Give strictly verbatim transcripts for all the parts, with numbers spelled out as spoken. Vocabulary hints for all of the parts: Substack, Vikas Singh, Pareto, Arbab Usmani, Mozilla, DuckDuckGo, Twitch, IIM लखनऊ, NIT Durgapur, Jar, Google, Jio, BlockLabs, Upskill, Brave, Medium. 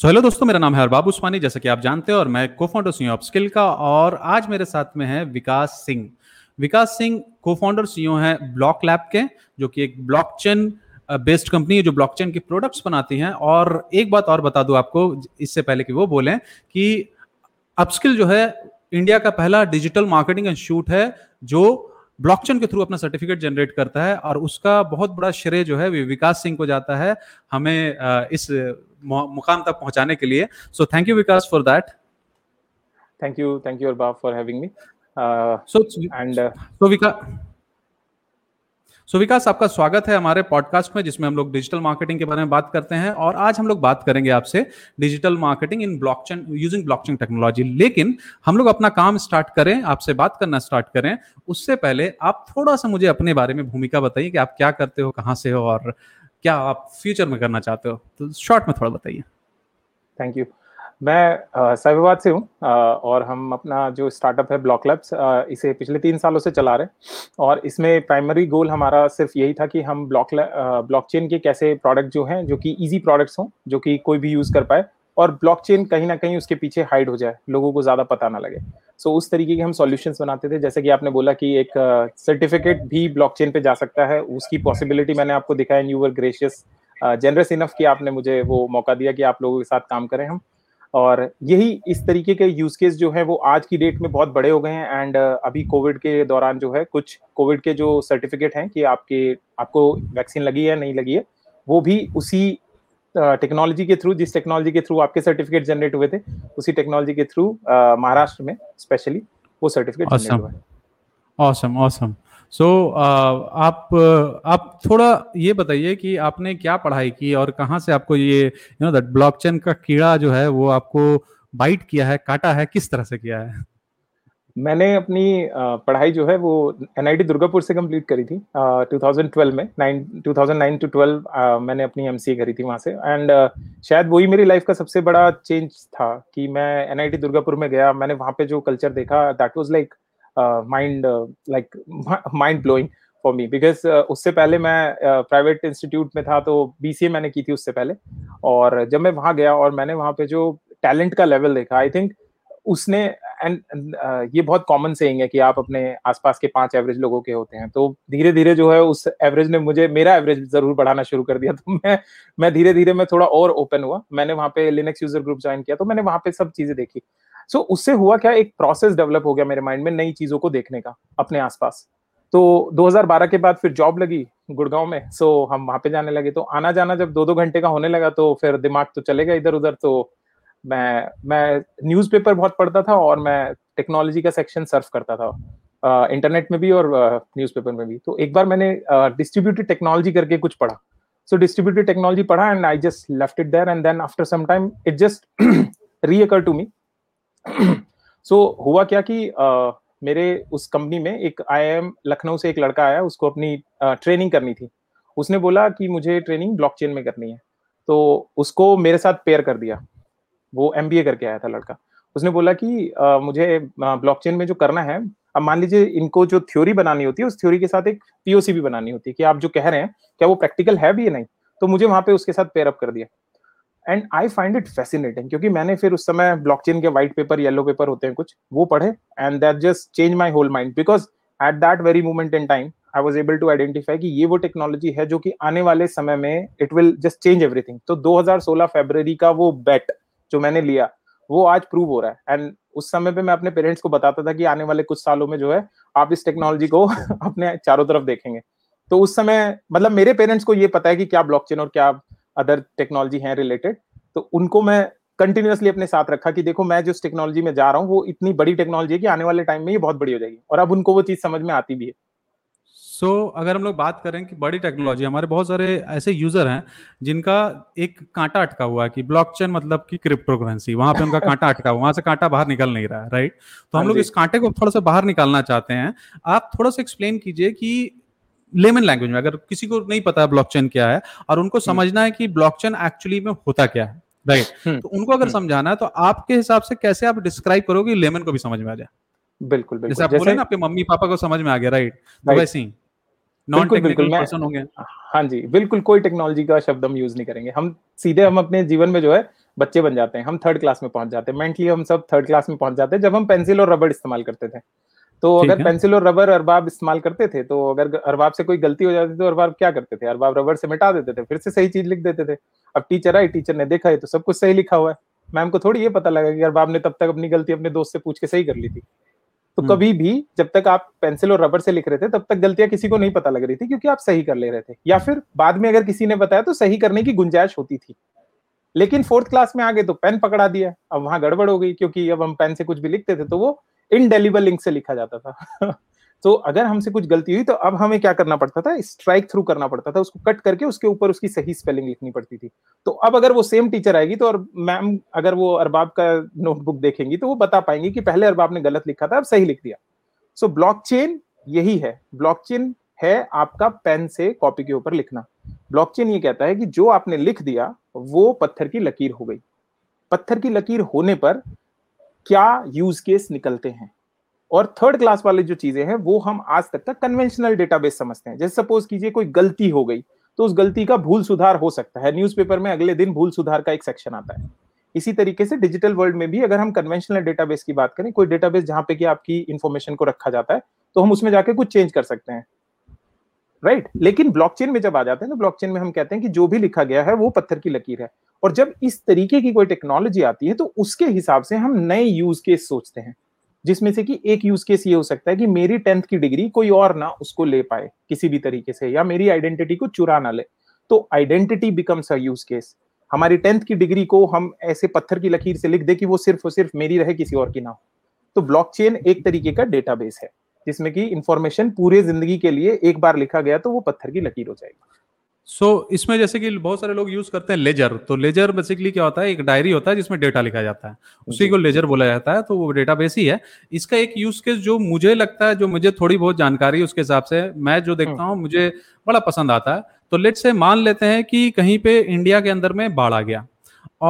So hello दोस्तों, मेरा नाम है अरबाब उस्मानी, जैसा कि आप जानते हो, और मैं को फाउंडर सी ई ओ अपस्किल का। और आज मेरे साथ में है विकास सिंह। विकास सिंह को फाउंडर सी ई ओ हैं ब्लॉक लैब के, जो कि एक ब्लॉकचेन बेस्ड कंपनी है जो ब्लॉकचेन के प्रोडक्ट्स बनाती हैं। और एक बात और बता दूं आपको, इससे पहले कि वो बोलें, कि अपस्किल जो है इंडिया का पहला डिजिटल मार्केटिंग इंस्टीट्यूट है जो ब्लॉकचेन के थ्रू अपना सर्टिफिकेट जनरेट करता है, और उसका बहुत बड़ा श्रेय जो है विकास सिंह को जाता है हमें इस मुकाम तक पहुंचाने के लिए। So thank you Vikas for that. Thank you thank you Arbab for having me. So and so Vikas so Vikas आपका स्वागत है हमारे पॉडकास्ट में, जिसमें हम लोग डिजिटल मार्केटिंग के बारे में बात करते हैं। और आज हम लोग बात करेंगे आपसे digital marketing in blockchain using blockchain technology. लेकिन हम लोग अपना काम स्टार्ट करें, आपसे बात करना स्टार्ट करें, उससे पहले आप थोड़ा सा मुझे अपने बारे में भूमिका बताइए कि आप क्या करते हो, कहाँ से हो, और क्या आप फ्यूचर में करना चाहते हो, तो शॉर्ट में थोड़ा बताइए। Thank you. मैं साइबराबाद से हूँ, और हम अपना जो स्टार्टअप है ब्लॉकलैब्स, इसे पिछले तीन सालों से चला रहे हैं। और इसमें प्राइमरी गोल हमारा सिर्फ यही था कि हम ब्लॉक ब्लॉकचेन के कैसे प्रोडक्ट जो हैं, जो कि इजी प्रोडक्ट्स हों, जो कि कोई भी यूज़ कर पाए, और ब्लॉकचेन कहीं ना कहीं उसके पीछे हाइड हो जाए, लोगों को ज़्यादा पता ना लगे। सो so, उस तरीके के हम सॉल्यूशंस बनाते थे। जैसे कि आपने बोला कि एक सर्टिफिकेट uh, भी ब्लॉकचेन पे जा सकता है, उसकी पॉसिबिलिटी मैंने आपको दिखाया। And you were gracious, generous enough कि आपने मुझे वो मौका दिया कि आप लोगों के साथ काम करें हम। और यही इस तरीके के यूज़ केस जो है वो आज की डेट में बहुत बड़े हो गए हैं। एंड uh, अभी कोविड के दौरान जो है, कुछ कोविड के जो सर्टिफिकेट हैं कि आपके आपको वैक्सीन लगी है नहीं लगी है, वो भी उसी टेक्नोलॉजी uh, के थ्रू, जिस टेक्नोलॉजी के थ्रू आपके सर्टिफिकेट जनरेट हुए थे, उसी टेक्नोलॉजी के थ्रू uh, महाराष्ट्र में स्पेशली वो सर्टिफिकेट जनरेट हुआ है। Awesome awesome. सो आप आप थोड़ा ये बताइए कि आपने क्या पढ़ाई की और कहाँ से आपको ये यू नो दैट ब्लॉकचेन का कीड़ा जो है वो आपको बाइट किया है, काटा है, किस तरह से किया है? मैंने अपनी पढ़ाई जो है वो एन आई टी दुर्गापुर से कंप्लीट करी थी ट्वेंटी ट्वेल्व में। Nine, two thousand nine two twelve मैंने अपनी एम सी ए करी थी वहाँ से। एंड शायद वही मेरी लाइफ का सबसे बड़ा चेंज था कि मैं एन आई टी दुर्गापुर में गया, मैंने वहाँ पे जो कल्चर देखा, that was like mind like mind blowing for me, because उससे पहले मैं प्राइवेट uh, इंस्टीट्यूट में था, तो बी सी ए मैंने की थी उससे पहले। और जब मैं वहाँ गया और मैंने वहाँ पे जो टैलेंट का लेवल देखा, आई थिंक उसने एंड uh, ये बहुत कॉमन सेइंग है कि आप अपने आसपास के पांच एवरेज लोगों के होते हैं, तो धीरे धीरे जो है उस एवरेज ने मुझे मेरा एवरेज जरूर बढ़ाना शुरू कर दिया। तो मैं मैं धीरे धीरे मैं थोड़ा और ओपन हुआ, मैंने वहाँ पे लिनक्स यूजर ग्रुप ज्वाइन किया, तो मैंने वहाँ पे सब चीज़ें देखी। सो so, उससे हुआ क्या, एक प्रोसेस डेवलप हो गया मेरे माइंड में नई चीज़ों को देखने का अपने आसपास। तो दो हज़ार बारह के बाद फिर जॉब लगी गुड़गांव में, सो so, हम वहाँ पे जाने लगे। तो आना जाना जब दो दो घंटे का होने लगा, तो फिर दिमाग तो चलेगा इधर उधर। तो मैं मैं न्यूज़पेपर बहुत पढ़ता था, और मैं टेक्नोलॉजी का सेक्शन सर्फ करता था आ, इंटरनेट में भी और न्यूज़पेपर में भी। तो एक बार मैंने डिस्ट्रीब्यूटेड टेक्नोलॉजी करके कुछ पढ़ा। सो डिस्ट्रीब्यूटेड टेक्नोलॉजी पढ़ा and I just left it there, and then after some time it just reoccur to me. So हुआ क्या कि uh, मेरे उस कंपनी में एक आई आई एम लखनऊ से एक लड़का आया, उसको अपनी ट्रेनिंग uh, करनी थी। उसने बोला कि मुझे ट्रेनिंग ब्लॉकचेन में करनी है, तो उसको मेरे साथ पेयर कर दिया। वो एम बी ए करके आया था लड़का। उसने बोला कि uh, मुझे ब्लॉकचेन uh, में जो करना है, अब मान लीजिए इनको जो थ्योरी बनानी होती है, उस थ्योरी के साथ एक पी ओ सी भी बनानी होती है कि आप जो कह रहे हैं क्या वो प्रैक्टिकल है भी या नहीं। तो मुझे वहाँ पे उसके साथ पेयर अप कर दिया। And I find it fascinating, क्योंकि मैंने फिर उस समय ब्लॉकचेन के व्हाइट पेपर, येलो पेपर होते हैं कुछ, वो पढ़े, and that just change my whole mind, because at that very moment in time I was able to identify कि ये वो टेक्नोलॉजी है जो कि आने वाले समय में it will just change everything. तो दो हज़ार सोलह फरवरी का वो बेट जो मैंने लिया, वो आज प्रूव हो रहा है। एंड उस समय पे मैं अपने पेरेंट्स को बताता था कि आने वाले कुछ सालों में जो है आप इस टेक्नोलॉजी को अपने चारों तरफ देखेंगे। तो उस समय मतलब मेरे पेरेंट्स को ये पता है कि क्या ब्लॉकचेन और क्या अदर टेक्नोलॉजी हैं रिलेटेड, तो उनको मैं कंटिन्यूअसली अपने साथ रखा कि देखो मैं जिस टेक्नोलॉजी में जा रहा हूँ वो इतनी बड़ी टेक्नोलॉजी है कि आने वाले टाइम में ये बहुत बड़ी हो जाएगी, और अब उनको वो चीज़ समझ में आती भी है। सो so, अगर हम लोग बात करें कि बड़ी टेक्नोलॉजी, हमारे बहुत सारे ऐसे यूजर हैं जिनका एक कांटा अटका हुआ है कि ब्लॉकचेन मतलब कि क्रिप्टो करेंसी, वहां पे उनका कांटा अटका हुआ, वहां से कांटा बाहर निकल नहीं रहा है, राइट? तो हम लोग इस कांटे को थोड़ा सा बाहर निकालना चाहते हैं। आप थोड़ा सा एक्सप्लेन कीजिए कि लेमन लैंग्वेज में, अगर किसी को नहीं पता ब्लॉकचेन क्या है और उनको समझना है कि ब्लॉकचेन एक्चुअली में होता क्या है, राइट? तो उनको अगर समझाना है तो आपके हिसाब से कैसे आप डिस्क्राइब करोगे लेमन को भी समझ में आ जाए? बिल्कुल बिल्कुल, जैसे आप बोले ना आपके मम्मी पापा को समझ में आ गया, राइट? वैसे ही नॉन टेक्निकल पर्सन होंगे। हाँ जी बिल्कुल, कोई टेक्नोलॉजी का शब्द हम यूज नहीं करेंगे, हम सीधे हम अपने जीवन में जो है बच्चे बन जाते हैं, हम थर्ड क्लास में पहुंच जाते हैं, मेंटली हम सब थर्ड क्लास में पहुंच जाते हैं जब हम पेंसिल और रबर इस्तेमाल करते थे। तो अगर पेंसिल और रबर अरबाब इस्तेमाल करते थे तो अगर अरबाब से कोई गलती हो जाती थी तो अरबाब क्या करते थे, अरबाब रबर से मिटा देते थे, फिर से सही चीज लिख देते थे। अब टीचर आए, टीचर ने देखा है तो सब कुछ सही लिखा हुआ है, मैम को थोड़ी ये पता लगा कि अरबाब ने तब तक अपनी गलती अपने दोस्त से पूछ के सही कर ली थी। तो कभी भी जब तक आप पेंसिल और रबर से लिख रहे थे तब तक गलतियां किसी को नहीं पता लग रही थी क्योंकि आप सही कर ले रहे थे, या फिर बाद में अगर किसी ने बताया तो सही करने की गुंजाइश होती थी। लेकिन फोर्थ क्लास में आ गए तो पेन पकड़ा दिया, अब वहां गड़बड़ हो गई क्योंकि अब हम पेन से कुछ भी लिखते थे तो वो इनडेलिबल इंक से लिखा जाता था। तो अगर हमसे कुछ गलती हुई तो अब हमें क्या करना पड़ता था, स्ट्राइक थ्रू करना पड़ता था, उसको कट करके उसके ऊपर उसकी सही स्पेलिंग लिखनी पड़ती थी। तो अब अगर वो सेम टीचर आएगी तो, और मैम अगर वो अरबाब का नोटबुक देखेंगी तो वो बता पाएंगी कि पहले अरबाब ने गलत लिखा था, अब सही लिख दिया। सो ब्लॉकचेन यही है, ब्लॉकचेन है आपका पेन से कॉपी के ऊपर लिखना। ब्लॉकचेन ये कहता है कि जो आपने लिख दिया वो पत्थर की लकीर हो गई। पत्थर की लकीर होने पर क्या यूज केस निकलते हैं, और थर्ड क्लास वाले जो चीजें हैं वो हम आज तक का कन्वेंशनल डेटाबेस समझते हैं। जैसे सपोज कीजिए कोई गलती हो गई तो उस गलती का भूल सुधार हो सकता है, न्यूज़पेपर में अगले दिन भूल सुधार का एक सेक्शन आता है। इसी तरीके से डिजिटल वर्ल्ड में भी अगर हम कन्वेंशनल डेटाबेस की बात करें, कोई डेटाबेस जहां पे कि आपकी इंफॉर्मेशन को रखा जाता है, तो हम उसमें जाके कुछ चेंज कर सकते हैं, राइट। लेकिन ब्लॉकचेन में जब आ जाते हैं तो ब्लॉकचेन में हम कहते हैं कि जो भी लिखा गया है वो पत्थर की लकीर है। और जब इस तरीके की कोई टेक्नोलॉजी आती है तो उसके हिसाब से हम नए यूज केस सोचते हैं, जिसमें से कि एक यूज केस ये हो सकता है कि मेरी टेंथ की डिग्री कोई और ना उसको ले पाए किसी भी तरीके से, या मेरी आइडेंटिटी को चुरा ना ले, तो identity becomes a use case. हमारी टेंथ की डिग्री को हम ऐसे पत्थर की लकीर से लिख दे कि वो सिर्फ और सिर्फ मेरी रहे, किसी और की ना हो। तो ब्लॉकचेन एक तरीके का डेटाबेस है जिसमें कि इंफॉर्मेशन पूरे जिंदगी के लिए एक बार लिखा गया तो वो पत्थर की लकीर हो जाएगी। सो so, इसमें जैसे कि बहुत सारे लोग यूज करते हैं लेजर। तो लेजर बेसिकली क्या होता है, एक डायरी होता है जिसमें डेटा लिखा जाता है, उसी को लेजर बोला जाता है। तो वो डेटाबेस ही है। इसका एक यूज केस जो मुझे लगता है, जो मुझे थोड़ी बहुत जानकारी उसके हिसाब से मैं जो देखता हूँ मुझे बड़ा पसंद आता है। तो लेट्स से मान लेते हैं कि कहीं पे इंडिया के अंदर में बाढ़ आ गया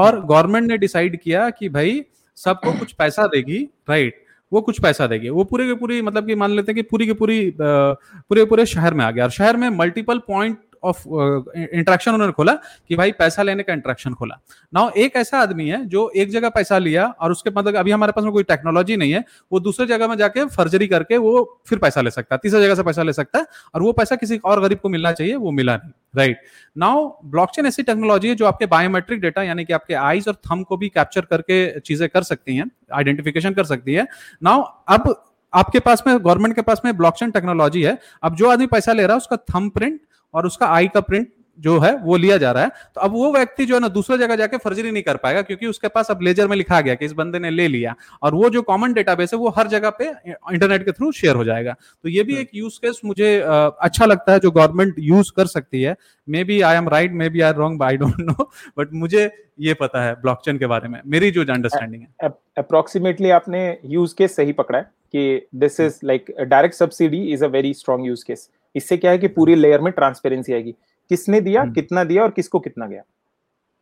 और गवर्नमेंट ने डिसाइड किया कि भाई सबको कुछ पैसा देगी, राइट, वो कुछ पैसा देगी। वो पूरे के पूरी मतलब कि मान लेते हैं कि पूरी के पूरी पूरे पूरे शहर में आ गया और शहर में मल्टीपल पॉइंट ऑफ इंटरेक्शन उन्होंने खोला कि भाई पैसा लेने का इंटरेक्शन खोला। नाउ एक ऐसा आदमी है जो एक जगह पैसा लिया और उसके मतलब अभी हमारे पास में कोई टेक्नोलॉजी नहीं है, वो दूसरे जगह में जाके फर्जरी करके वो फिर पैसा ले सकता है, तीसरे जगह से पैसा ले सकता है, और वो पैसा किसी और गरीब को मिलना चाहिए, वो मिला नहीं, राइट। नाउ ब्लॉकचेन ऐसी टेक्नोलॉजी है जो आपके बायोमेट्रिक डेटा यानी कि आपके आईज और थंब को भी कैप्चर करके चीजें कर सकती हैं, आइडेंटिफिकेशन कर सकती है। नाउ अब आपके पास में गवर्नमेंट के पास में ब्लॉकचेन टेक्नोलॉजी है। अब जो आदमी पैसा ले रहा है उसका थंब प्रिंट और उसका आई का प्रिंट जो है वो लिया जा रहा है। तो अब वो व्यक्ति जो है ना दूसरे जगह जाके फर्जरी नहीं कर पाएगा क्योंकि उसके पास अब लेजर में लिखा गया कि इस बंदे ने ले लिया, और वो जो कॉमन डेटाबेस है वो हर जगह पे इंटरनेट के थ्रू शेयर हो जाएगा। तो ये भी एक यूज केस मुझे अच्छा लगता है जो गवर्नमेंट यूज कर सकती है। Maybe I am right, maybe I am wrong, I don't know, but मुझे ये पता है ब्लॉकचेन के बारे में, मेरी जो अंडरस्टैंडिंग है। अप्रोक्सीमेटली आपने यूज केस सही पकड़ा है कि this is like direct subsidy is a very strong use case. इससे क्या है कि पूरी लेयर में ट्रांसपेरेंसी आएगी, किसने दिया, कितना दिया और किसको कितना गया।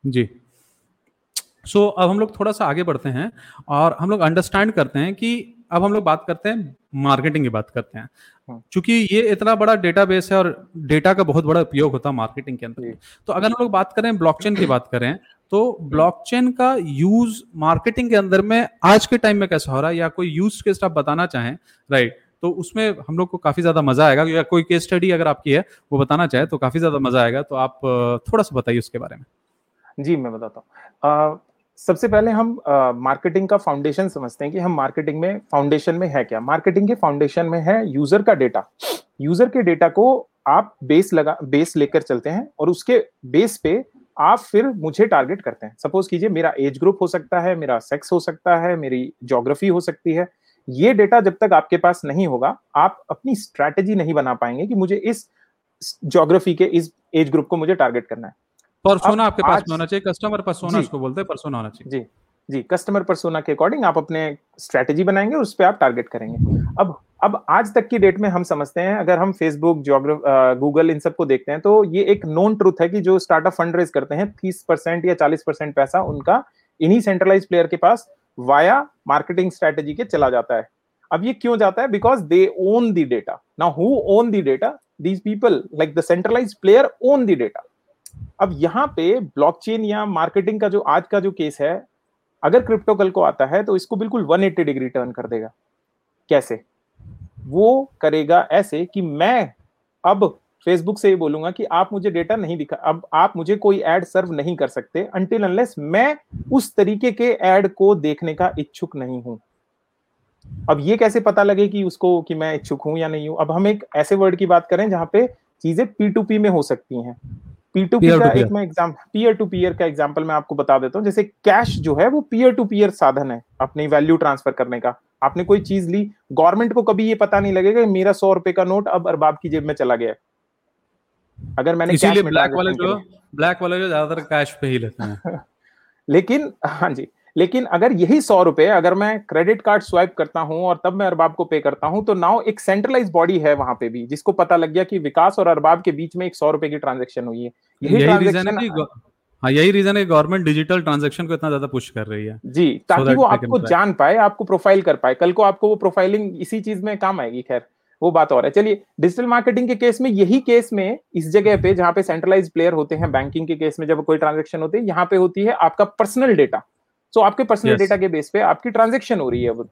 जी सो so, अब हम लोग थोड़ा सा आगे बढ़ते हैं और हम लोग अंडरस्टैंड करते हैं कि अब हम लोग बात करते हैं मार्केटिंग की बात करते हैं, क्योंकि ये इतना बड़ा डेटाबेस है और डेटा का बहुत बड़ा उपयोग होता है मार्केटिंग के अंदर। तो अगर हम लोग बात करें ब्लॉकचेन की बात करें तो ब्लॉकचेन का यूज मार्केटिंग के अंदर में आज के टाइम में कैसा हो रहा है, या कोई यूज केस आप बताना चाहें, राइट, तो उसमें हम लोग को काफी ज्यादा मजा आएगा, या कोई केस स्टडी अगर आपकी है वो बताना चाहे तो काफी ज्यादा मजा आएगा। तो आप थोड़ा सा बताइए उसके बारे में। जी मैं बताता हूँ। सबसे पहले हम मार्केटिंग का फाउंडेशन समझते हैं कि हम मार्केटिंग में फाउंडेशन में है क्या। मार्केटिंग के फाउंडेशन में है यूजर का डेटा। यूजर के डेटा को आप बेस लगा बेस लेकर चलते हैं और उसके बेस पे आप फिर मुझे टारगेट करते हैं। सपोज कीजिए मेरा एज ग्रुप हो सकता है, मेरा सेक्स हो सकता है, मेरी ज्योग्राफी हो सकती है। ये डेटा जब तक आपके पास नहीं होगा आप अपनी स्ट्रैटेजी नहीं बना पाएंगे कि मुझे इस ज्योग्राफी के इस एज ग्रुप को मुझे टारगेट करना है। परसोना आपके पास होना चाहिए, कस्टमर परसोना इसको बोलते हैं, परसोना होना चाहिए। जी जी कस्टमर परसोना के अकॉर्डिंग आप अपने स्ट्रैटेजी बनाएंगे और उस पर आप टारगेट करेंगे। अब अब आज तक की डेट में हम समझते हैं, अगर हम फेसबुक, ज्योग्राफ, गूगल इन सबको देखते हैं तो ये एक नोन ट्रूथ है कि जो स्टार्टअप फंड रेज करते हैं तीस परसेंट या चालीस परसेंट पैसा उनका इन्हीं सेंट्रलाइज प्लेयर के पास वाया मार्केटिंग स्ट्रेटेजी के चला जाता है। अब ये क्यों जाता है? Because they own the data. Now who own the data? These people, like the centralise player own the data. अब यहाँ पे ब्लॉकचेन या मार्केटिंग का जो आज का जो केस है, अगर क्रिप्टो कल को आता है तो इसको बिल्कुल एक सौ अस्सी डिग्री टर्न कर देगा। कैसे? वो करेगा ऐसे कि मैं अब फेसबुक से ये बोलूंगा कि आप मुझे डेटा नहीं दिखा, अब आप मुझे कोई ऐड सर्व नहीं कर सकते अनटिल अनलेस मैं उस तरीके के ऐड को देखने का इच्छुक नहीं हूं। अब ये कैसे पता लगे कि उसको कि मैं इच्छुक हूं या नहीं हूं? अब हम एक ऐसे वर्ड की बात करें जहां पे चीजें पी टू पी में हो सकती हैं। पी टू पी का एक मैं एग्जांपल, पीयर टू पीयर का एग्जांपल मैं आपको बता देता हूं। जैसे कैश जो है वो पीयर टू पीयर साधन है अपनी वैल्यू ट्रांसफर करने का। आपने कोई चीज ली, गवर्नमेंट को कभी ये पता नहीं लगेगा मेरा सौ रुपए का नोट अब अरबाब की जेब में चला गया। अगर मैंने इसीलिए ब्लैक वाले जो ब्लैक वाले जो ज्यादातर कैश पे ही लेते हैं। लेकिन हाँ जी, लेकिन अगर यही सौ रुपए अगर मैं क्रेडिट कार्ड स्वाइप करता हूं और तब मैं अरबाब को पे करता हूं, तो नाउ एक सेंट्रलाइज बॉडी है वहां पे भी जिसको पता लग गया कि विकास और अरबाब के बीच में एक सौ रुपए की ट्रांजेक्शन हुई है। यही ट्रांजेक्शन हाँ यही रीजन है गवर्नमेंट डिजिटल ट्रांजैक्शन को इतना ज्यादा पुश कर रही है जी, ताकि so वो आपको जान पाए, आपको प्रोफाइल कर पाए। कल को आपको वो प्रोफाइलिंग इसी चीज में काम आएगी। खैर वो बात और है। चलिए, डिजिटल मार्केटिंग के केस में यही केस में इस जगह पे जहाँ पे सेंट्रलाइज्ड प्लेयर होते हैं, बैंकिंग के केस में जब कोई ट्रांजैक्शन होती है, यहाँ पे होती है आपका पर्सनल डेटा। सो आपके पर्सनल डेटा के बेस पे आपकी ट्रांजैक्शन हो रही है। अब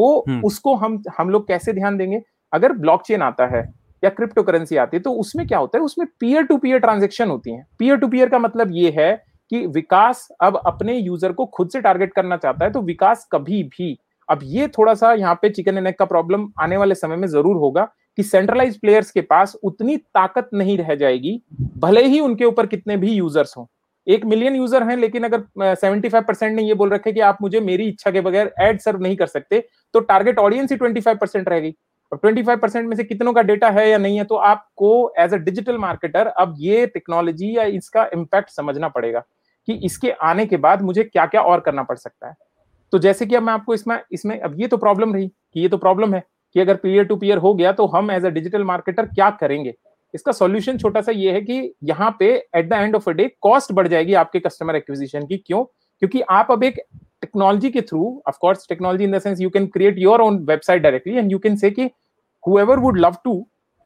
वो उसको हम हम लोग कैसे ध्यान देंगे? अगर ब्लॉकचेन आता है या क्रिप्टो करेंसी आती है तो उसमें क्या होता है, उसमें पीयर टू पीयर ट्रांजैक्शन होती है। पीयर टू पीयर का मतलब ये है कि विकास अब अपने यूजर को खुद से टारगेट करना चाहता है, तो विकास कभी भी, अब ये थोड़ा सा यहाँ पे चिकन एंड एग का प्रॉब्लम आने वाले समय में जरूर होगा कि सेंट्रलाइज्ड प्लेयर्स के पास उतनी ताकत नहीं रह जाएगी, भले ही उनके ऊपर कितने भी यूजर्स हों। एक मिलियन यूजर हैं, लेकिन अगर पचहत्तर परसेंट ने ये बोल रखा है कि आप मुझे मेरी इच्छा के बगैर एड सर्व नहीं कर सकते, तो टारगेट ऑडियंस ही पच्चीस परसेंट रह गई। अब पच्चीस परसेंट में से कितनों का डेटा है या नहीं है, तो आपको एज अ डिजिटल मार्केटर अब ये टेक्नोलॉजी या इसका इम्पैक्ट समझना पड़ेगा कि इसके आने के बाद मुझे क्या क्या और करना पड़ सकता है। तो जैसे कि अब मैं आपको इसमें इसमें अब ये तो प्रॉब्लम रही कि ये तो प्रॉब्लम है कि अगर पीयर टू पीयर हो गया तो हम एज अ डिजिटल मार्केटर क्या करेंगे। इसका सॉल्यूशन छोटा सा ये है कि यहाँ पे at the end of a day cost बढ़ जाएगी आपके कस्टमर एक्विजिशन की। क्यों? क्योंकि आप अब एक टेक्नोलॉजी के through, of course technology in the sense you can create your own website directly and you can say कि whoever would love to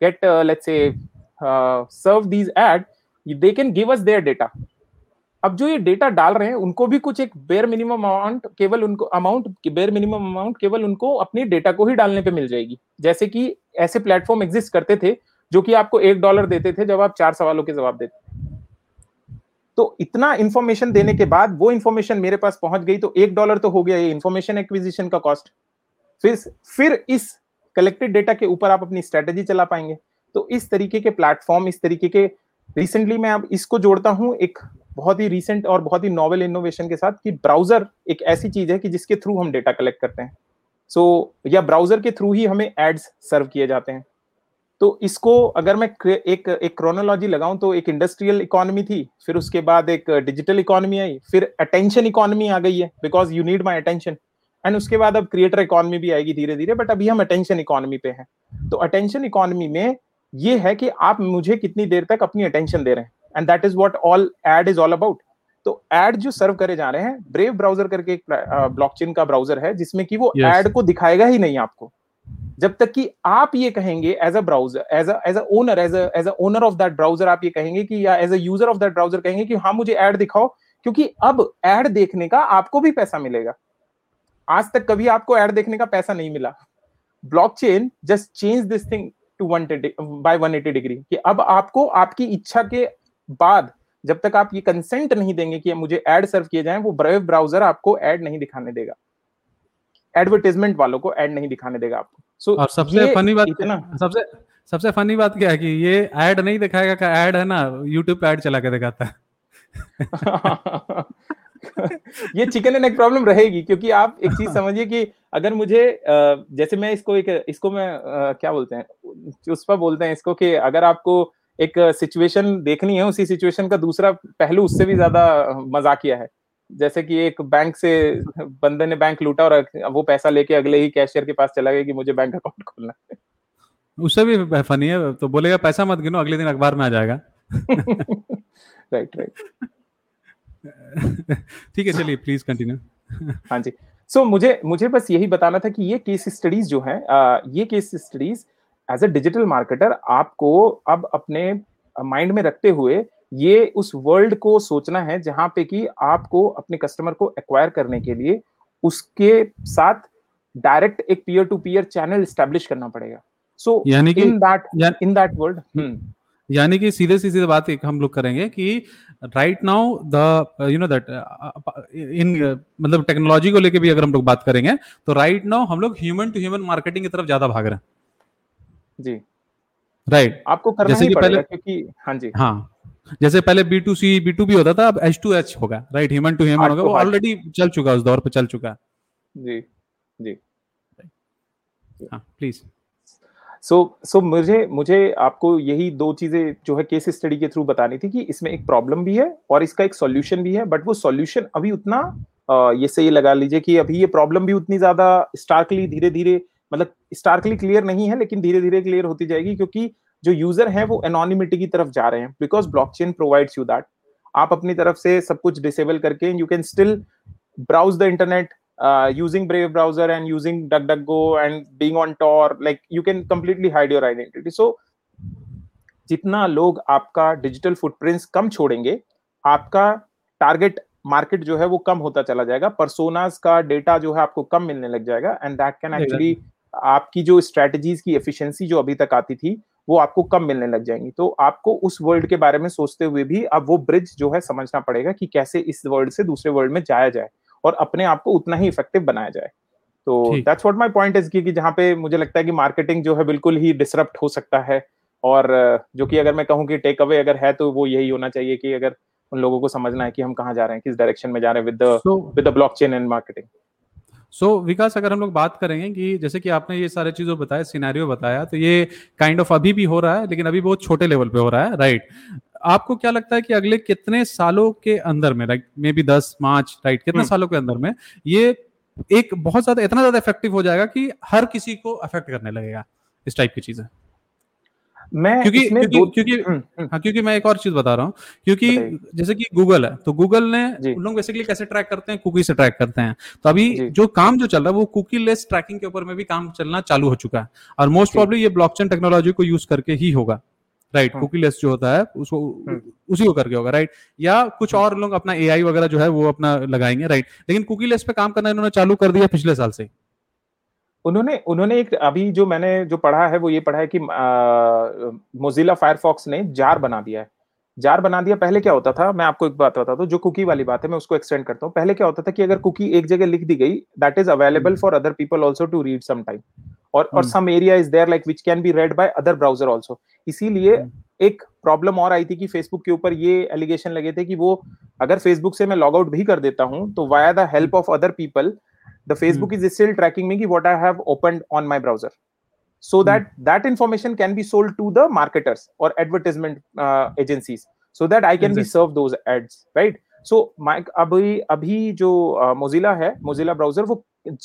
get let's say serve these ad they can give us their data. अब जो ये data डाल रहे हैं उनको भी कुछ एक बेयर मिनिमम अमाउंट केवल उनको अमाउंट बेयर मिनिमम अमाउंट केवल उनको अपने डेटा को ही डालने पे मिल जाएगी। जैसे कि ऐसे प्लेटफॉर्म एग्जिस्ट करते थे जो कि आपको एक डॉलर देते थे जब आप चार सवालों के जवाब देते थे। तो इतना इन्फॉर्मेशन देने के बाद वो इन्फॉर्मेशन मेरे पास पहुंच गई, तो एक डॉलर तो हो गया ये इन्फॉर्मेशन एक्विजिशन का कॉस्ट। फिर फिर इस कलेक्टेड डेटा के ऊपर आप अपनी स्ट्रेटेजी चला पाएंगे। तो इस तरीके के प्लेटफॉर्म, इस तरीके के, रिसेंटली मैं अब इसको जोड़ता हूं एक बहुत ही रीसेंट और बहुत ही नोवेल इनोवेशन के साथ कि ब्राउजर एक ऐसी चीज है कि जिसके थ्रू हम डेटा कलेक्ट करते हैं। सो so, या ब्राउजर के थ्रू ही हमें एड्स सर्व किए जाते हैं। तो इसको अगर मैं एक एक क्रोनोलॉजी लगाऊं तो एक इंडस्ट्रियल इकोनॉमी थी, फिर उसके बाद एक डिजिटल इकोनॉमी आई, फिर अटेंशन इकोनॉमी आ गई है because you need my attention, and उसके बाद अब क्रिएटर इकोनॉमी भी आएगी धीरे धीरे, बट अभी हम अटेंशन इकोनॉमी पे हैं। तो अटेंशन इकोनॉमी में ये है कि आप मुझे कितनी देर तक अपनी अटेंशन दे रहे हैं, and that is what all ad is all about। तो ad जो सर्व करे जा रहे हैं, ब्रेव ब्राउजर करके एक ब्लॉकचेन का ब्राउजर है जिसमें कि वो yes. ad को दिखाएगा ही नहीं आपको जब तक कि आप ये कहेंगे as a browser, as as a owner as as a owner of that browser आप ये कहेंगे कि, या as a user of that browser कहेंगे कि हाँ मुझे ad दिखाओ, क्योंकि अब ad देखने का आपको भी पैसा मिलेगा। आज तक कभी आपको ad देखने का पैसा नहीं मिला। Blockchain just change this thing to one eighty degree कि अब आपको आपकी इच्छा के बाद जब तक आप ये कंसेंट नहीं देंगे कि मुझे एड सर्व किए जाएं, वो ब्रेव ब्राउजर आपको एड नहीं दिखाने देगा, एडवर्टाइजमेंट वालों को एड नहीं दिखाने देगा आपको। सो so, और सबसे फनी बात सबसे सबसे फनी बात क्या है कि ये एड नहीं दिखाएगा का एड है ना, यूट्यूब पे एड चला के दिखाता है। ये चिकन एंड एग प्रॉब्लम रहेगी, क्योंकि आप एक चीज समझिए कि अगर मुझे जैसे मैं इसको एक इसको मैं क्या बोलते हैं उस पर बोलते हैं इसको कि अगर आपको एक सिचुएशन देखनी है, उसी सिचुएशन का दूसरा पहलू उससे भी ज्यादा मजाकिया है। जैसे कि एक बैंक से बंदे ने बैंक लूटा और वो पैसा लेके अगले ही कैशियर के पास चला गया कि मुझे बैंक अकाउंट खोलना है। उससे भी फनी है, तो बोलेगा पैसा मत गिनो, अगले दिन अखबार में आ जाएगा। राइट राइट ठीक है, चलिए प्लीज कंटिन्यू। हाँ जी, सो मुझे मुझे बस यही बताना था कि ये केस स्टडीज जो है, ये case studies as a digital marketer आपको अब अपने माइंड में रखते हुए ये उस वर्ल्ड को सोचना है जहां पे कि आपको अपने कस्टमर को एक्वायर करने के लिए उसके साथ डायरेक्ट एक peer to peer channel establish करना पड़ेगा. So in that in that world यानी कि सीधे सीधे बात एक हम लोग करेंगे कि right now the you know that in मतलब टेक्नोलॉजी को लेके भी अगर हम लोग बात करेंगे तो राइट नाउ हम लोग ह्यूमन टू ह्यूमन मार्केटिंग की तरफ ज्यादा भाग रहे हैं. जी राइट right. आपको करना ही पड़ेगा क्योंकि हाँ जी हाँ जैसे पहले B to C B to B होता था अब एच टू एच होगा राइट ह्यूमन टू ह्यूमन होगा. वो ऑलरेडी चल चुका उस दौर पे चल चुका. जी जी हाँ please. So so, so so मुझे मुझे आपको यही दो चीजें जो है केस स्टडी के थ्रू बतानी थी कि इसमें एक प्रॉब्लम भी है और इसका एक सॉल्यूशन भी है. बट वो सॉल्यूशन अभी उतना आ, ये सही लगा लीजिए कि अभी ये प्रॉब्लम भी उतनी ज्यादा स्टार्कली धीरे धीरे मतलब स्टार्कली क्लियर नहीं है लेकिन धीरे धीरे क्लियर होती जाएगी क्योंकि जो यूजर है वो एनोनिमिटी की तरफ जा रहे हैं because blockchain provides you that. आप अपनी तरफ से सब कुछ डिसेबल करके you can still browse the internet Uh, using Brave browser and using DuckDuckGo and being on Tor, like you can completely hide your identity. So, जितना लोग आपका डिजिटल फुटप्रिंट्स कम छोड़ेंगे आपका टारगेट मार्केट जो है वो कम होता चला जाएगा. पर्सोनास का डेटा जो है आपको कम मिलने लग जाएगा एंड दैट कैन एक्चुअली आपकी जो स्ट्रेटजीज की एफिशिएंसी जो अभी तक आती थी वो आपको कम मिलने लग जाएंगी. तो आपको उस वर्ल्ड के बारे में सोचते हुए भी अब वो ब्रिज जो है समझना पड़ेगा कि कैसे इस वर्ल्ड से दूसरे वर्ल्ड में जाया जाए और अपने आप को उतना ही इफेक्टिव बनाया जाए. तो that's what my point is कि जहां पे मुझे लगता है कि मार्केटिंग जो है बिल्कुल ही डिसरप्ट हो सकता है और जो कि अगर मैं कहूं कि टेक अवे अगर है तो वो यही होना चाहिए कि अगर उन लोगों को समझना है कि हम कहां जा रहे हैं किस डायरेक्शन में जा रहे हैं with the with the blockchain and marketing. So Vikas अगर हम लोग बात करेंगे कि जैसे कि आपने ये सारे चीज़ों बताया सिनेरियो बताया तो ये काइंड ऑफ अभी भी हो रहा है लेकिन अभी बहुत छोटे लेवल पे हो रहा है राइट. आपको क्या लगता है कि अगले कितने सालों के अंदर में लाइक मे बी दस मार्च राइट कितने सालों के अंदर में ये एक बहुत ज्यादा इतना ज्यादा इफेक्टिव हो जाएगा कि हर किसी को अफेक्ट करने लगेगा इस टाइप की चीजें? मैं क्योंकि क्योंकि क्योंकि हाँ क्योंकि मैं एक और चीज बता रहा हूँ क्योंकि जैसे कि गूगल है तो गूगल ने उन लोग बेसिकली कैसे ट्रैक करते हैं कुकी से ट्रैक करते हैं. तो अभी जो काम जो चल रहा है वो कुकी लेस ट्रैकिंग के ऊपर में भी काम चलना चालू हो चुका है और मोस्ट प्रॉब्ली ये ब्लॉकचेन टेक्नोलॉजी को यूज करके ही होगा राइट. कुकी लेस जो होता है उसको उसी को करके होगा राइट. या कुछ और लोग अपना एआई वगैरह जो है वो अपना लगाएंगे राइट. लेकिन कुकी लेस पे काम करना इन्होंने चालू कर दिया पिछले साल से. उन्होंने उन्होंने एक अभी जो मैंने जो पढ़ा है वो ये पढ़ा है कि मोजिला फायरफॉक्स ने जार बना दिया है. जार बना दिया. पहले क्या होता था मैं आपको एक बात बताता हूँ जो कुकी वाली बात है मैं उसको एक्सटेंड करता हूँ. पहले क्या होता था कि अगर कुकी एक जगह लिख दी गई that is available for other people also to read some time और और some area is there like which can be read by other browser also. इसीलिए एक प्रॉब्लम और आई थी कि फेसबुक के ऊपर ये एलिगेशन लगे थे कि वो अगर फेसबुक से मैं लॉग आउट भी कर देता हूँ तो via the help of other people the Facebook hmm. is still tracking me ki what I have opened on my browser so that hmm. that information can be sold to the marketers or advertisement uh, agencies so that I can exactly. be served those ads right. so my abhi abhi jo uh, Mozilla hai Mozilla browser wo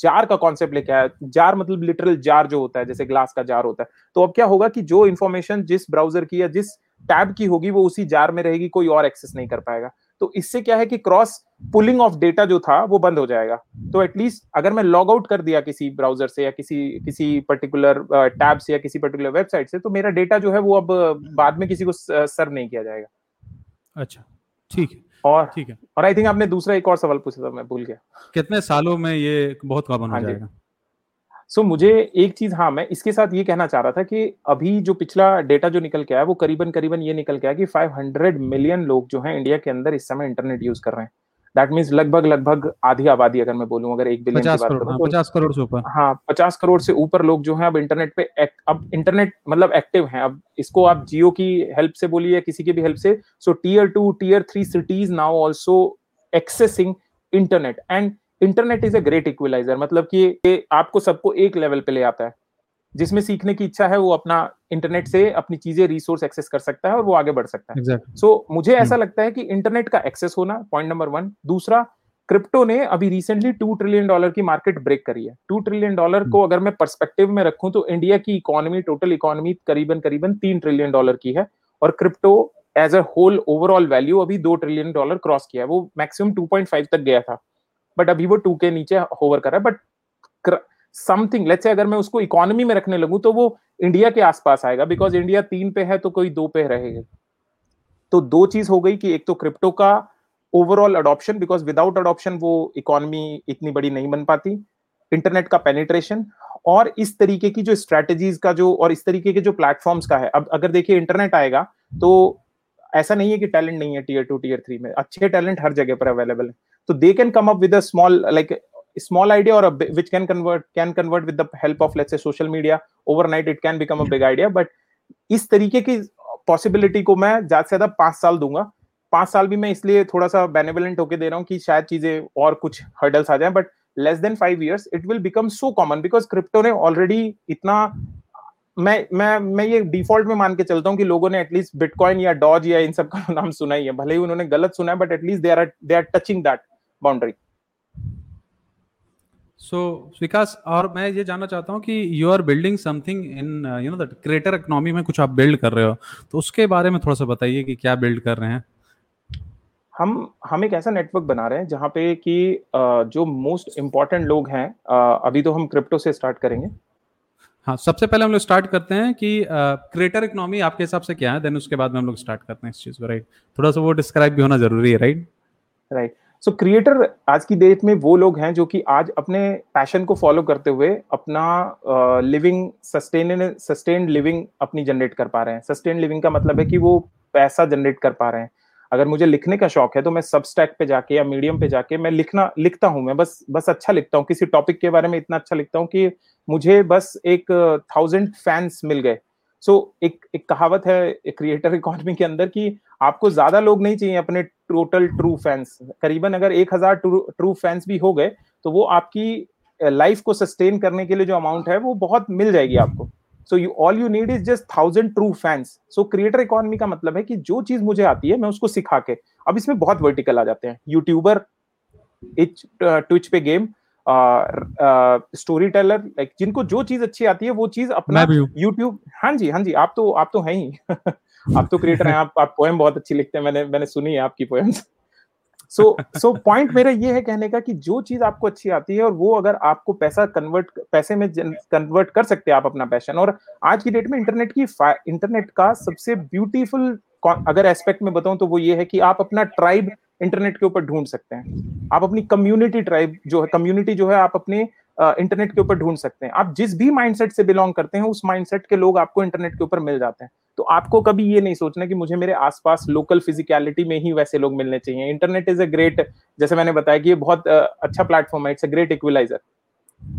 jar ka concept leke aaya. Jar matlab literal jar jo hota hai jaise glass ka jar hota hai. to ab kya hoga ki jo information jis browser ki ya jis tab ki hogi wo usi jar mein rahegi koi aur access nahi kar payega. तो इससे क्या है कि cross pulling of data जो था वो बंद हो जाएगा. तो एटलीस्ट अगर मैं लॉग आउट कर दिया किसी ब्राउजर से या किसी किसी पर्टिकुलर टैब से या किसी पर्टिकुलर वेबसाइट से तो मेरा डेटा जो है वो अब बाद में किसी को सर्व नहीं किया जाएगा. अच्छा ठीक है और ठीक है और आई थिंक आपने दूसरा एक और सवाल पूछा था मैं भूल गया. कितने सालों में ये बहुत कॉमन हो जाएगा? सो so, मुझे एक चीज हाँ मैं इसके साथ ये कहना चाह रहा था कि अभी जो पिछला डेटा जो निकल के आया वो करीबन करीबन ये निकल के आया कि पाँच सौ मिलियन लोग जो हैं इंडिया के अंदर इस समय इंटरनेट यूज कर रहे हैं. दैट मींस लगभग लगभग आधी आबादी अगर मैं बोलूं अगर एक बिलियन की बात करूं तो पचास करोड़ से ऊपर हाँ पचास करोड़ से ऊपर लोग जो हैं अब इंटरनेट पे अब इंटरनेट मतलब एक्टिव हैं. अब इसको आप जियो की हेल्प से बोलिए या किसी की भी हेल्प से. So tier two tier three cities now also accessing internet and internet is a great equaliser. मतलब कि आपको सबको एक लेवल पे ले आता है जिसमें सीखने की इच्छा है वो अपना इंटरनेट से अपनी चीजें रिसोर्स एक्सेस कर सकता है और वो आगे बढ़ सकता है. exactly. so, मुझे ऐसा लगता है कि इंटरनेट का एक्सेस होना पॉइंट नंबर वन. दूसरा क्रिप्टो ने अभी रिसेंटली टू ट्रिलियन डॉलर की मार्केट ब्रेक करी है. टू ट्रिलियन डॉलर को अगर मैं पर्सपेक्टिव में रखूं तो इंडिया की इकोनॉमी टोटल इकोनॉमी करीबन करीबन तीन ट्रिलियन डॉलर की है और crypto as a whole overall value अभी दो ट्रिलियन डॉलर क्रॉस किया है. वो मैक्सिमम टू पॉइंट फाइव तक गया था बट अभी वो टू के नीचे होवर कर रहा है. बट समथिंग लेट्स से अगर मैं उसको इकोनॉमी में रखने लगूं तो वो इंडिया के आसपास आएगा बिकॉज इंडिया तीन पे है तो कोई दो पे रहेगा. तो दो चीज हो गई कि एक तो क्रिप्टो का overall adoption, because without adoption वो इकोनॉमी इतनी बड़ी नहीं बन पाती, इंटरनेट का पेनिट्रेशन और इस तरीके की जो स्ट्रेटजीज का जो और इस तरीके के जो प्लेटफॉर्म्स का है। अब अगर देखिए इंटरनेट आएगा तो ऐसा नहीं है कि टैलेंट नहीं है टीयर टू टीयर थ्री में, अच्छे टैलेंट हर जगह पर अवेलेबल है, तो they can come up with a small like small idea और which can convert can convert with the help of let's say social media overnight it can become a big idea. But इस तरीके की possibility को मैं ज्यादा से ज्यादा पांच साल दूंगा, पांच साल भी मैं इसलिए थोड़ा सा बेनेवलेंट होके दे रहा हूँ कि शायद चीजें और कुछ हर्डल्स आ जाए, but less than five years it will become so common because crypto ने ऑलरेडी इतना, मैं मैं मैं ये डिफॉल्ट में मान के चलता हूँ कि लोगों ने एटलीस्ट बिटकॉइन या डॉज या इन सब का नाम सुना ही है, भले ही उन्होंने गलत सुना है, but at least they are they are touching that boundary. So Vikas, और मैं ये जानना चाहता हूँ कि you are building something in you know that creator economy में कुछ आप बिल्ड कर रहे हो, तो उसके बारे में थोड़ा सा बताइए कि क्या बिल्ड कर रहे हैं। हम हम एक ऐसा नेटवर्क बना रहे हैं जहाँ पे कि जो मोस्ट इम्पॉर्टेंट लोग हैं, अभी तो हम क्रिप्टो से स्टार्ट करेंगे। हाँ, सबसे पहले हम लोग स्टार्ट करते हैं कि क्रिएटर इकोनॉमी आपके हिसाब से क्या है, देन उसके बाद में हम लोग स्टार्ट करते हैं इस चीज़ को, राइट? थोड़ा सा वो डिस्क्राइब भी होना जरूरी है, राइट? राइट। सो क्रिएटर आज की डेट में वो लोग हैं जो कि आज अपने पैशन को फॉलो करते हुए अपना लिविंग सस्टेन सस्टेन लिविंग अपनी जनरेट कर पा रहे हैं। सस्टेन लिविंग का मतलब है कि वो पैसा जनरेट कर पा रहे हैं। अगर मुझे लिखने का शौक है तो मैं सबस्टैक पे जाके या मीडियम पे जाके मैं लिखना लिखता हूँ, मैं बस बस अच्छा लिखता हूँ, किसी टॉपिक के बारे में इतना अच्छा लिखता हूँ कि मुझे बस एक थाउजेंड फैंस मिल गए। सो so, एक एक कहावत है क्रिएटर इकोनॉमी के अंदर कि आपको ज्यादा लोग नहीं चाहिए, अपने टोटल ट्रू फैंस करीबन अगर एक हजार ट्रू फैंस भी हो गए तो वो आपकी लाइफ को सस्टेन करने के लिए जो अमाउंट है वो बहुत मिल जाएगी आपको। So you all you need is just thousand true fans. So creator economy का मतलब है कि जो चीज मुझे आती है मैं उसको सिखा के, अब इसमें बहुत वर्टिकल आ जाते हैं, यूट्यूबर, ट्विच पे गेम, स्टोरी टेलर, लाइक जिनको जो चीज अच्छी आती है वो चीज अपना यूट्यूब। हाँ जी, हाँ जी, आप तो आप तो हैं ही आप तो क्रिएटर हैं, आप आप पोएम बहुत अच्छी लिखते हैं, मैंने मैंने सुनी है आपकी पोएम्स। सो सो पॉइंट मेरा ये है कहने का कि जो चीज आपको अच्छी आती है और वो अगर आपको पैसा कन्वर्ट पैसे में कन्वर्ट कर सकते हैं आप अपना पैशन। और आज की डेट में इंटरनेट की इंटरनेट का सबसे ब्यूटीफुल अगर एस्पेक्ट में बताऊं तो वो ये है कि आप अपना ट्राइब इंटरनेट के ऊपर ढूंढ सकते हैं, आप अपनी कम्युनिटी ट्राइब जो है कम्युनिटी जो है आप अपने इंटरनेट के ऊपर ढूंढ सकते हैं। आप जिस भी माइंडसेट से बिलोंग करते हैं उस माइंडसेट के लोग आपको इंटरनेट के ऊपर मिल जाते हैं। तो आपको कभी ये नहीं सोचना कि मुझे मेरे आसपास लोकल फिजिकलिटी में ही वैसे लोग मिलने चाहिए। इंटरनेट इज अ ग्रेट, जैसे मैंने बताया कि ये बहुत अच्छा प्लेटफॉर्म है, इट्स अ ग्रेट इक्विलाइजर।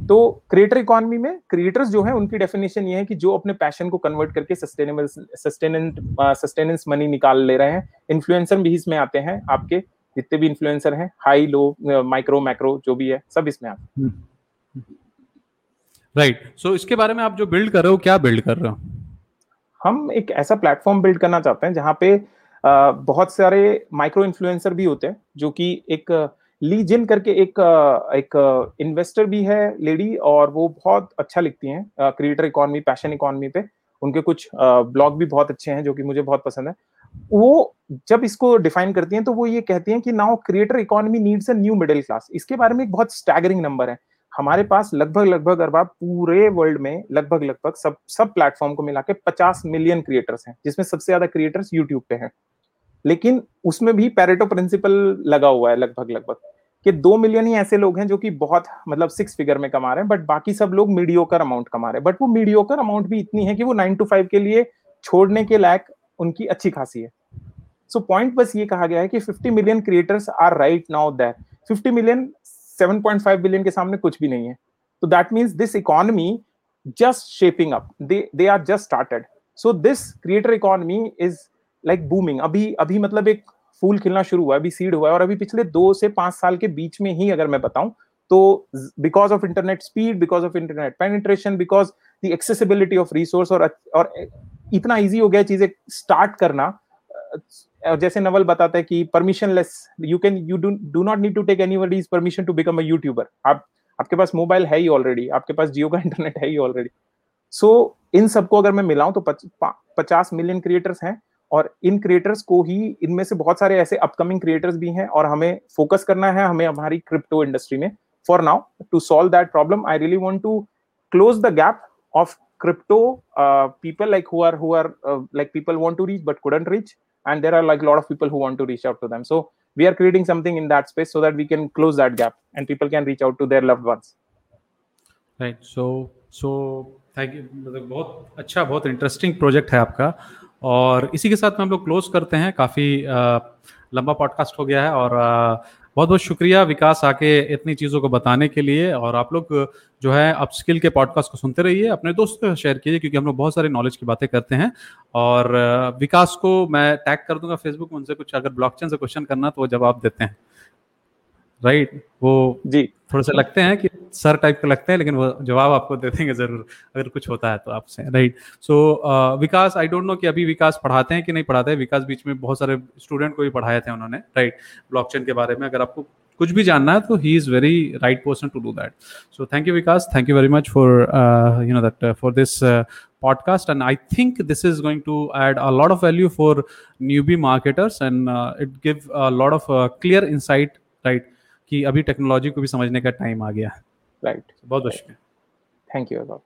तो क्रिएटर इकोनॉमी में क्रिएटर्स जो है उनकी डेफिनेशन ये है कि जो अपने पैशन को कन्वर्ट करके सस्टेनेबल सस्टेनेंट सस्टेनेंस मनी निकाल ले रहे हैं। इन्फ्लुएंसर भी इसमें आते हैं, आपके जितने भी इन्फ्लुएंसर हैं, हाई लो माइक्रो मैक्रो जो भी है सब इसमें आते हैं, राइट? सो इसके बारे में आप जो बिल्ड कर रहे हो, क्या बिल्ड कर रहे हो? हम एक ऐसा प्लेटफॉर्म बिल्ड करना चाहते हैं जहाँ पे आ, बहुत सारे माइक्रो इन्फ्लुएंसर भी होते हैं, जो कि एक ली जिन करके एक एक इन्वेस्टर भी है लेडी, और वो बहुत अच्छा लिखती हैं क्रिएटर इकोनॉमी पैशन इकोनॉमी पे, उनके कुछ ब्लॉग भी बहुत अच्छे हैं जो कि मुझे बहुत पसंद है। वो जब इसको डिफाइन करती हैं तो वो ये कहती हैं कि now creator economy needs a new middle class. इसके बारे में एक बहुत स्टैगरिंग नंबर है। हमारे पास लगभग लगभग अरबाब पूरे वर्ल्ड में लगभग लगभग सब सब प्लेटफॉर्म को मिला के पचास मिलियन क्रिएटर्स हैं, जिसमें सबसे ज्यादा क्रिएटर्स यूट्यूब पे हैं। लेकिन उसमें भी पैरेटो प्रिंसिपल लगा हुआ है लगभग लगभग कि दो मिलियन ही ऐसे लोग हैं जो कि बहुत मतलब सिक्स फिगर में कमा रहे हैं, बट बाकी सब लोग मीडियोकर अमाउंट कमा रहे हैं। बट वो मीडियोकर अमाउंट भी इतनी है कि वो नाइन टू फाइव के लिए छोड़ने के लायक उनकी अच्छी खासी है। सो पॉइंट बस ये कहा गया है कि fifty million creators are right now there. Fifty million seven point five billion के सामने कुछ भी नहीं है। तो that means this economy just shaping up, they they are just started. So this creator economy is like booming, अभी अभी मतलब एक फूल खिलना शुरू हुआ, अभी सीड हुआ है। और अभी पिछले दो से पांच साल के बीच में ही अगर मैं बताऊं तो because of internet speed, because of internet penetration, because the accessibility of resource, और और इतना ईजी हो गया चीजें स्टार्ट करना। जैसे नवल बताता है कि permissionless, you can you do not need to take anybody's permission to become a YouTuber. आप आपके पास मोबाइल है ही ऑलरेडी, आपके पास जियो का इंटरनेट है ही ऑलरेडी। सो इन सबको अगर मैं मिलाऊं तो पचास मिलियन क्रिएटर्स हैं, और इन क्रिएटर्स को ही, इनमें से बहुत सारे ऐसे अपकमिंग क्रिएटर्स भी हैं, और हमें फोकस करना है हमें हमारी क्रिप्टो इंडस्ट्री में for now to solve that problem. I really want to close the gap of crypto people like who are who are like people want to reach but couldn't reach. and there are like a lot of people who want to reach out to them. So we are creating something in that space so that we can close that gap and people can reach out to their loved ones. Right. So, so thank you. मतलब बहुत अच्छा, बहुत interesting project है आपका, और इसी के साथ में हम लोग क्लोज करते हैं. काफ़ी लंबा पॉडकास्ट हो गया है, और बहुत बहुत शुक्रिया विकास आके इतनी चीज़ों को बताने के लिए. और आप लोग जो है अपस्किल के पॉडकास्ट को सुनते रहिए, अपने दोस्त को शेयर कीजिए, क्योंकि हम लोग बहुत सारे नॉलेज की बातें करते हैं. और विकास को मैं टैग कर दूंगा फेसबुक में, उनसे कुछ अगर ब्लॉकचेन से क्वेश्चन करना तो वो जवाब देते हैं. Right right? वो जी थोड़े से लगते हैं कि सर टाइप के लगते हैं, लेकिन वो जवाब आपको दे देंगे जरूर अगर कुछ होता है तो आपसे. Right. So Vikas, I don't know कि अभी विकास पढ़ाते हैं कि नहीं पढ़ाते हैं. विकास बीच में बहुत सारे स्टूडेंट को भी पढ़ाए थे उन्होंने. Right right? ब्लॉकचेन के बारे में अगर आपको कुछ भी जानना है तो he is very right person to do that. So thank you Vikas, thank you very much for you know that for this podcast, and I think this is going to add a lot of value for newbie marketers, and uh, it give a lot of uh, clear insight, right, कि अभी technology को भी समझने का time आ गया है. Right right. बहुत बहुत शुक्रिया. Thank you.